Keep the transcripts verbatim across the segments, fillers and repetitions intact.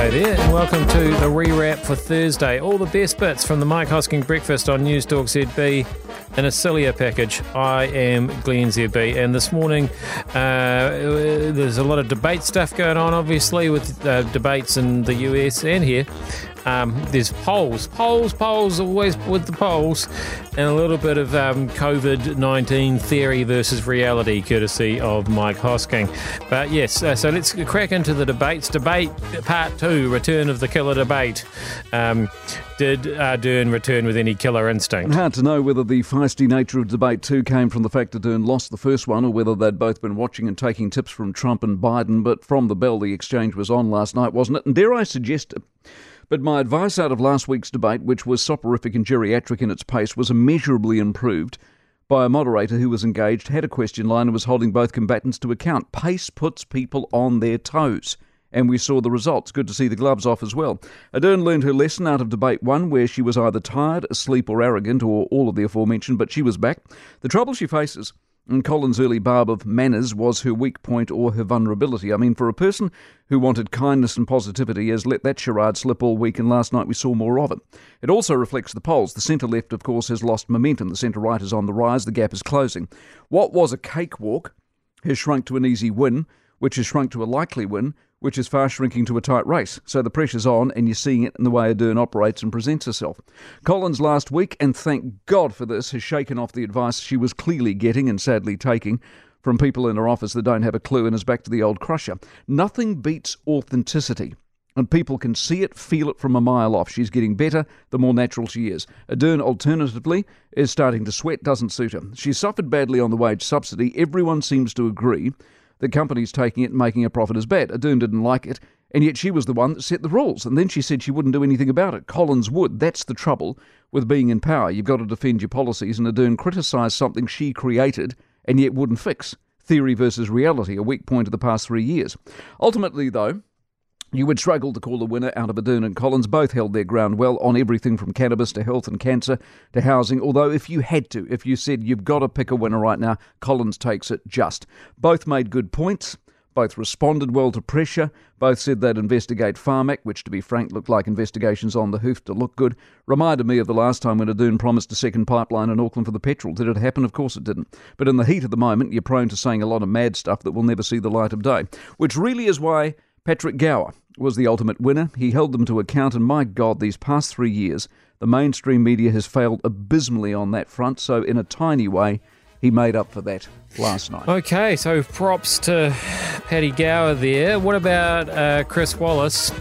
Righto there, and welcome to the rewrap for Thursday. All the best bits from the Mike Hosking Breakfast on Newstalk Z B in a sillier package. I am Glenn Z B, and this morning uh, there's a lot of debate stuff going on, obviously, with uh, debates in the U S and here. Um, there's polls, polls, polls, always with the polls, and a little bit of um, COVID nineteen theory versus reality, courtesy of Mike Hosking. But yes, uh, so let's crack into the debates. Debate part two, return of the killer debate. Um, did Ardern return with any killer instinct? Hard to know whether the feisty nature of debate two came from the fact that Ardern lost the first one or whether they'd both been watching and taking tips from Trump and Biden, but from the bell the exchange was on last night, wasn't it? And dare I suggest... But my advice out of last week's debate, which was soporific and geriatric in its pace, was immeasurably improved by a moderator who was engaged, had a question line and was holding both combatants to account. Pace puts people on their toes, and we saw the results. Good to see the gloves off as well. Ardern learned her lesson out of debate one, where she was either tired, asleep or arrogant, or all of the aforementioned, but she was back. The trouble she faces... And Collins' early barb of manners was her weak point or her vulnerability. I mean, for a person who wanted kindness and positivity, has let that charade slip all week, and last night we saw more of it. It also reflects the polls. The centre-left, of course, has lost momentum. The centre-right is on the rise. The gap is closing. What was a cakewalk has shrunk to an easy win, which has shrunk to a likely win, which is fast shrinking to a tight race. So the pressure's on, and you're seeing it in the way Ardern operates and presents herself. Collins last week, and thank God for this, has shaken off the advice she was clearly getting and sadly taking from people in her office that don't have a clue, and is back to the old crusher. Nothing beats authenticity, and people can see it, feel it from a mile off. She's getting better the more natural she is. Ardern, alternatively, is starting to sweat, doesn't suit her. She suffered badly on the wage subsidy. Everyone seems to agree the company's taking it and making a profit is bad. Ardern didn't like it, and yet she was the one that set the rules. And then she said she wouldn't do anything about it. Collins would. That's the trouble with being in power. You've got to defend your policies, and Ardern criticised something she created and yet wouldn't fix. Theory versus reality, a weak point of the past three years. Ultimately, though, you would struggle to call a winner out of Ardern and Collins. Both held their ground well on everything from cannabis to health and cancer to housing. Although if you had to, if you said you've got to pick a winner right now, Collins takes it just. Both made good points. Both responded well to pressure. Both said they'd investigate Pharmac, which, to be frank, looked like investigations on the hoof to look good. Reminded me of the last time when Ardern promised a second pipeline in Auckland for the petrol. Did it happen? Of course it didn't. But in the heat of the moment, you're prone to saying a lot of mad stuff that will never see the light of day, which really is why Patrick Gower was the ultimate winner. He held them to account, and my God, these past three years, the mainstream media has failed abysmally on that front, so in a tiny way, he made up for that last night. Okay, so props to Patty Gower there. What about uh, Chris Wallace?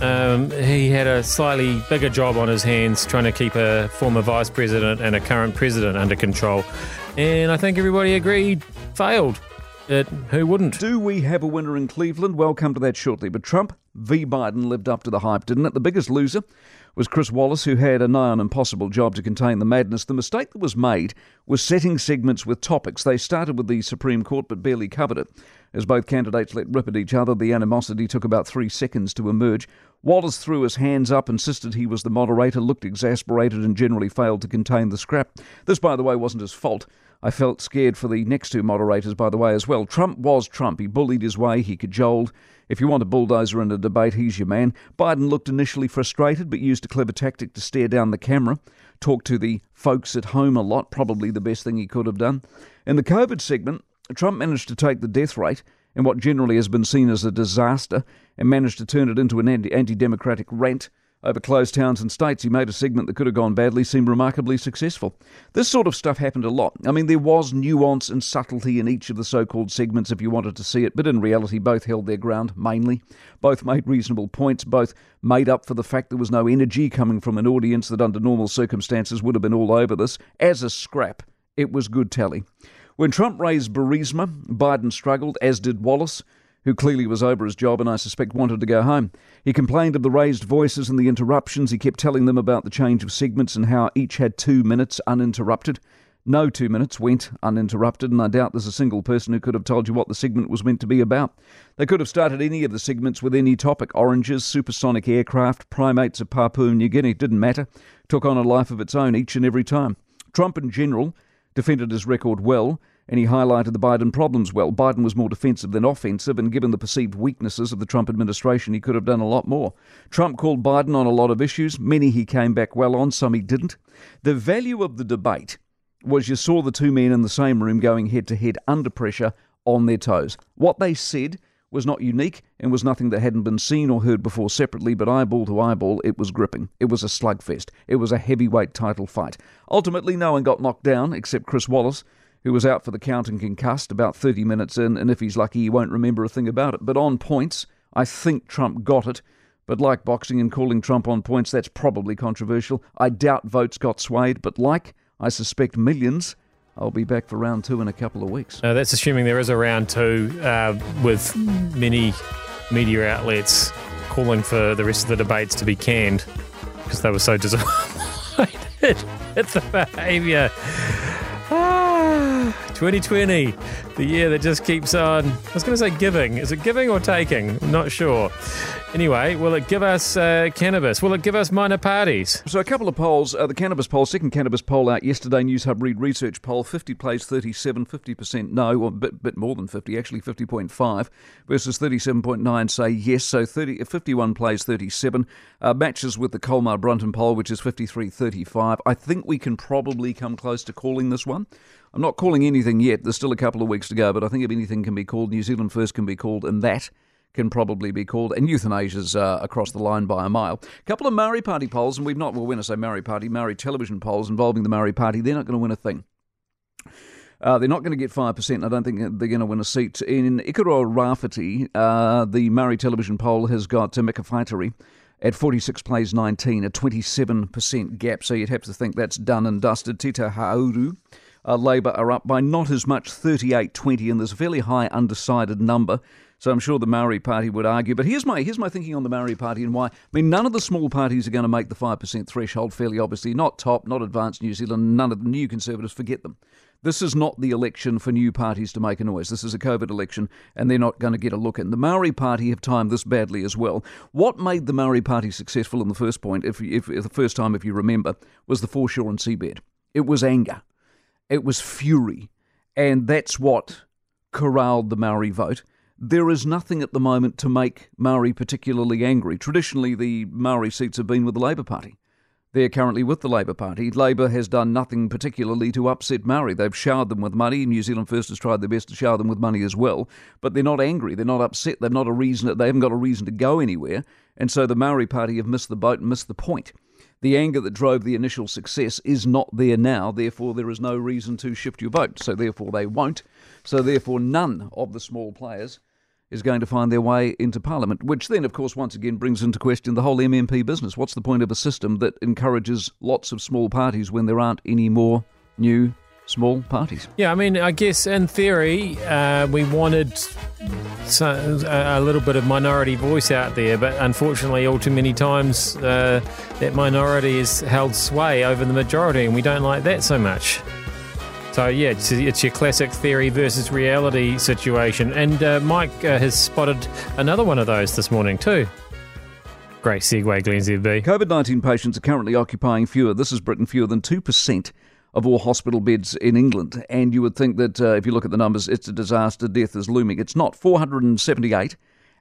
Um, he had a slightly bigger job on his hands trying to keep a former vice president and a current president under control, and I think everybody agreed failed. It, who wouldn't? Do we have a winner in Cleveland? We'll come to that shortly. But Trump v Biden lived up to the hype, didn't it? The biggest loser was Chris Wallace, who had a nigh on impossible job to contain the madness. The mistake that was made was setting segments with topics. They started with the Supreme Court but barely covered it. As both candidates let rip at each other, the animosity took about three seconds to emerge. Wallace threw his hands up, insisted he was the moderator, looked exasperated and generally failed to contain the scrap. This, by the way, wasn't his fault. I felt scared for the next two moderators, by the way, as well. Trump was Trump. He bullied his way. He cajoled. If you want a bulldozer in a debate, he's your man. Biden looked initially frustrated, but used a clever tactic to stare down the camera, talk to the folks at home a lot, probably the best thing he could have done. In the COVID segment, Trump managed to take the death rate and what generally has been seen as a disaster and managed to turn it into an anti-democratic rant over closed towns and states. He made a segment that could have gone badly seem remarkably successful. This sort of stuff happened a lot. I mean, there was nuance and subtlety in each of the so-called segments if you wanted to see it, but in reality, both held their ground, mainly. Both made reasonable points. Both made up for the fact there was no energy coming from an audience that under normal circumstances would have been all over this. As a scrap, it was good tally. When Trump raised Burisma, Biden struggled, as did Wallace, who clearly was over his job and I suspect wanted to go home. He complained of the raised voices and the interruptions. He kept telling them about the change of segments and how each had two minutes uninterrupted. No two minutes went uninterrupted, and I doubt there's a single person who could have told you what the segment was meant to be about. They could have started any of the segments with any topic. Oranges, supersonic aircraft, primates of Papua New Guinea, didn't matter. Took on a life of its own each and every time. Trump in general defended his record well, and he highlighted the Biden problems well. Biden was more defensive than offensive, and given the perceived weaknesses of the Trump administration, he could have done a lot more. Trump called Biden on a lot of issues. Many he came back well on, some he didn't. The value of the debate was you saw the two men in the same room going head-to-head under pressure on their toes. What they said was not unique and was nothing that hadn't been seen or heard before separately, but eyeball to eyeball, it was gripping. It was a slugfest. It was a heavyweight title fight. Ultimately, no one got knocked down except Chris Wallace, who was out for the count and concussed about thirty minutes in, and if he's lucky, he won't remember a thing about it. But on points, I think Trump got it. But like boxing and calling Trump on points, that's probably controversial. I doubt votes got swayed, but like, I suspect millions. I'll be back for round two in a couple of weeks. No, that's assuming there is a round two uh, with many media outlets calling for the rest of the debates to be canned because they were so disappointed at the behaviour. Ah, twenty twenty, the year that just keeps on. I was going to say giving. Is it giving or taking? I'm not sure. Anyway, will it give us uh, cannabis? Will it give us minor parties? So a couple of polls. Uh, the cannabis poll, second cannabis poll out yesterday, News Hub Reid Research poll, fifty plays thirty-seven, fifty percent no, or a bit, bit more than fifty, actually fifty point five, versus thirty-seven point nine say yes. So thirty, fifty-one plays thirty-seven, uh, matches with the Colmar Brunton poll, which is fifty-three thirty-five. I think we can probably come close to calling this one. I'm not calling anything yet. There's still a couple of weeks to go, but I think if anything can be called, New Zealand First can be called, and that can probably be called, and euthanasia's uh, across the line by a mile. A couple of Maori Party polls, and we've not, well, when I say Maori Party, Maori television polls involving the Maori Party, they're not going to win a thing. Uh, they're not going to get five percent, and I don't think they're going to win a seat. In Ikaroa Rafiti, uh, the Maori television poll has got Meka Whaitiri at forty-six plays nineteen, a twenty-seven percent gap, so you'd have to think that's done and dusted. Tita Hauru, uh, Labour are up by not as much, thirty-eight twenty, and there's a fairly high undecided number, so I'm sure the Maori Party would argue. But here's my here's my thinking on the Maori Party and why. I mean, none of the small parties are going to make the five percent threshold, fairly obviously. Not Top, not Advance New Zealand, none of the New Conservatives, forget them. This is not the election for new parties to make a noise. This is a COVID election, and they're not going to get a look in. The Maori Party have timed this badly as well. What made the Maori Party successful in the first point, if, if, if the first time, if you remember, was the foreshore and seabed. It was anger. It was fury. And that's what corralled the Maori vote. There is nothing at the moment to make Maori particularly angry. Traditionally, the Maori seats have been with the Labour Party. They're currently with the Labour Party. Labour has done nothing particularly to upset Maori. They've showered them with money. New Zealand First has tried their best to shower them with money as well. But they're not angry. They're not upset. They've not a reason. They haven't got a reason to go anywhere. And so the Maori Party have missed the boat and missed the point. The anger that drove the initial success is not there now, therefore there is no reason to shift your vote, so therefore they won't, so therefore none of the small players is going to find their way into Parliament, which then, of course, once again brings into question the whole M M P business. What's the point of a system that encourages lots of small parties when there aren't any more new small parties? Yeah, I mean, I guess in theory uh, we wanted so, a little bit of minority voice out there, but unfortunately all too many times uh, that minority is held sway over the majority, and we don't like that so much. So yeah, it's, it's your classic theory versus reality situation. And uh, Mike uh, has spotted another one of those this morning too. Great segue, Glenn Z B. COVID nineteen patients are currently occupying fewer, this is Britain, fewer than two percent of all hospital beds in England. And you would think that uh, if you look at the numbers, it's a disaster. Death is looming. It's not. four hundred seventy-eight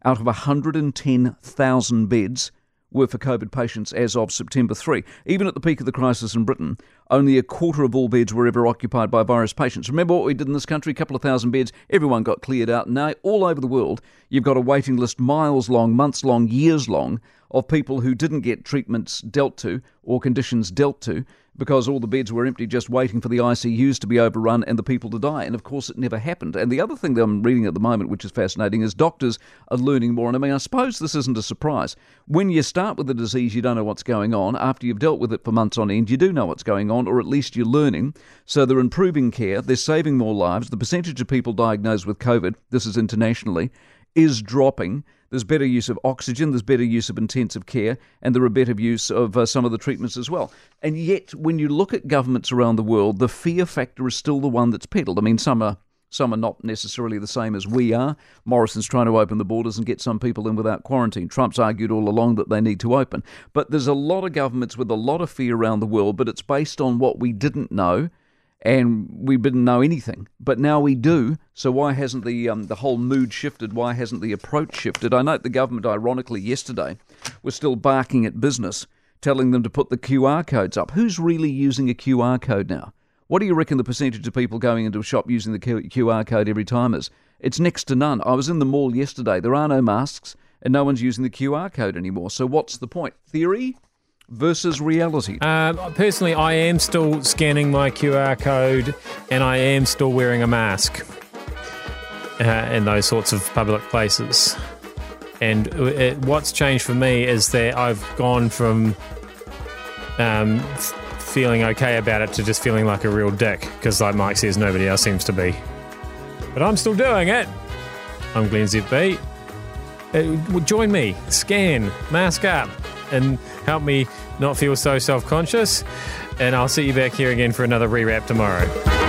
out of one hundred ten thousand beds were for COVID patients as of September third. Even at the peak of the crisis in Britain, only a quarter of all beds were ever occupied by virus patients. Remember what we did in this country? A couple of thousand beds, everyone got cleared out. Now, all over the world, you've got a waiting list miles long, months long, years long, of people who didn't get treatments dealt to or conditions dealt to, because all the beds were empty just waiting for the I C Us to be overrun and the people to die. And, of course, it never happened. And the other thing that I'm reading at the moment, which is fascinating, is doctors are learning more. And, I mean, I suppose this isn't a surprise. When you start with the disease, you don't know what's going on. After you've dealt with it for months on end, you do know what's going on, or at least you're learning. So they're improving care. They're saving more lives. The percentage of people diagnosed with COVID, this is internationally, is dropping. There's better use of oxygen, there's better use of intensive care, and there are better use of uh, some of the treatments as well. And yet, when you look at governments around the world, the fear factor is still the one that's peddled. I mean, some are some are not necessarily the same as we are. Morrison's trying to open the borders and get some people in without quarantine. Trump's argued all along that they need to open. But there's a lot of governments with a lot of fear around the world, but it's based on what we didn't know and we didn't know anything. But now we do, so why hasn't the um, the whole mood shifted? Why hasn't the approach shifted? I note the government, ironically, yesterday was still barking at business, telling them to put the Q R codes up. Who's really using a Q R code now? What do you reckon the percentage of people going into a shop using the Q R code every time is? It's next to none. I was in the mall yesterday. There are no masks, and no one's using the Q R code anymore. So what's the point? Theory versus reality. Uh, personally, I am still scanning my Q R code, and I am still wearing a mask uh, in those sorts of public places. And it, what's changed for me is that I've gone from um, feeling okay about it to just feeling like a real dick, because, like Mike says, nobody else seems to be. But I'm still doing it. I'm Glenn Z B. Uh, join me, scan, mask up, and help me not feel so self-conscious. And I'll see you back here again for another rewrap tomorrow.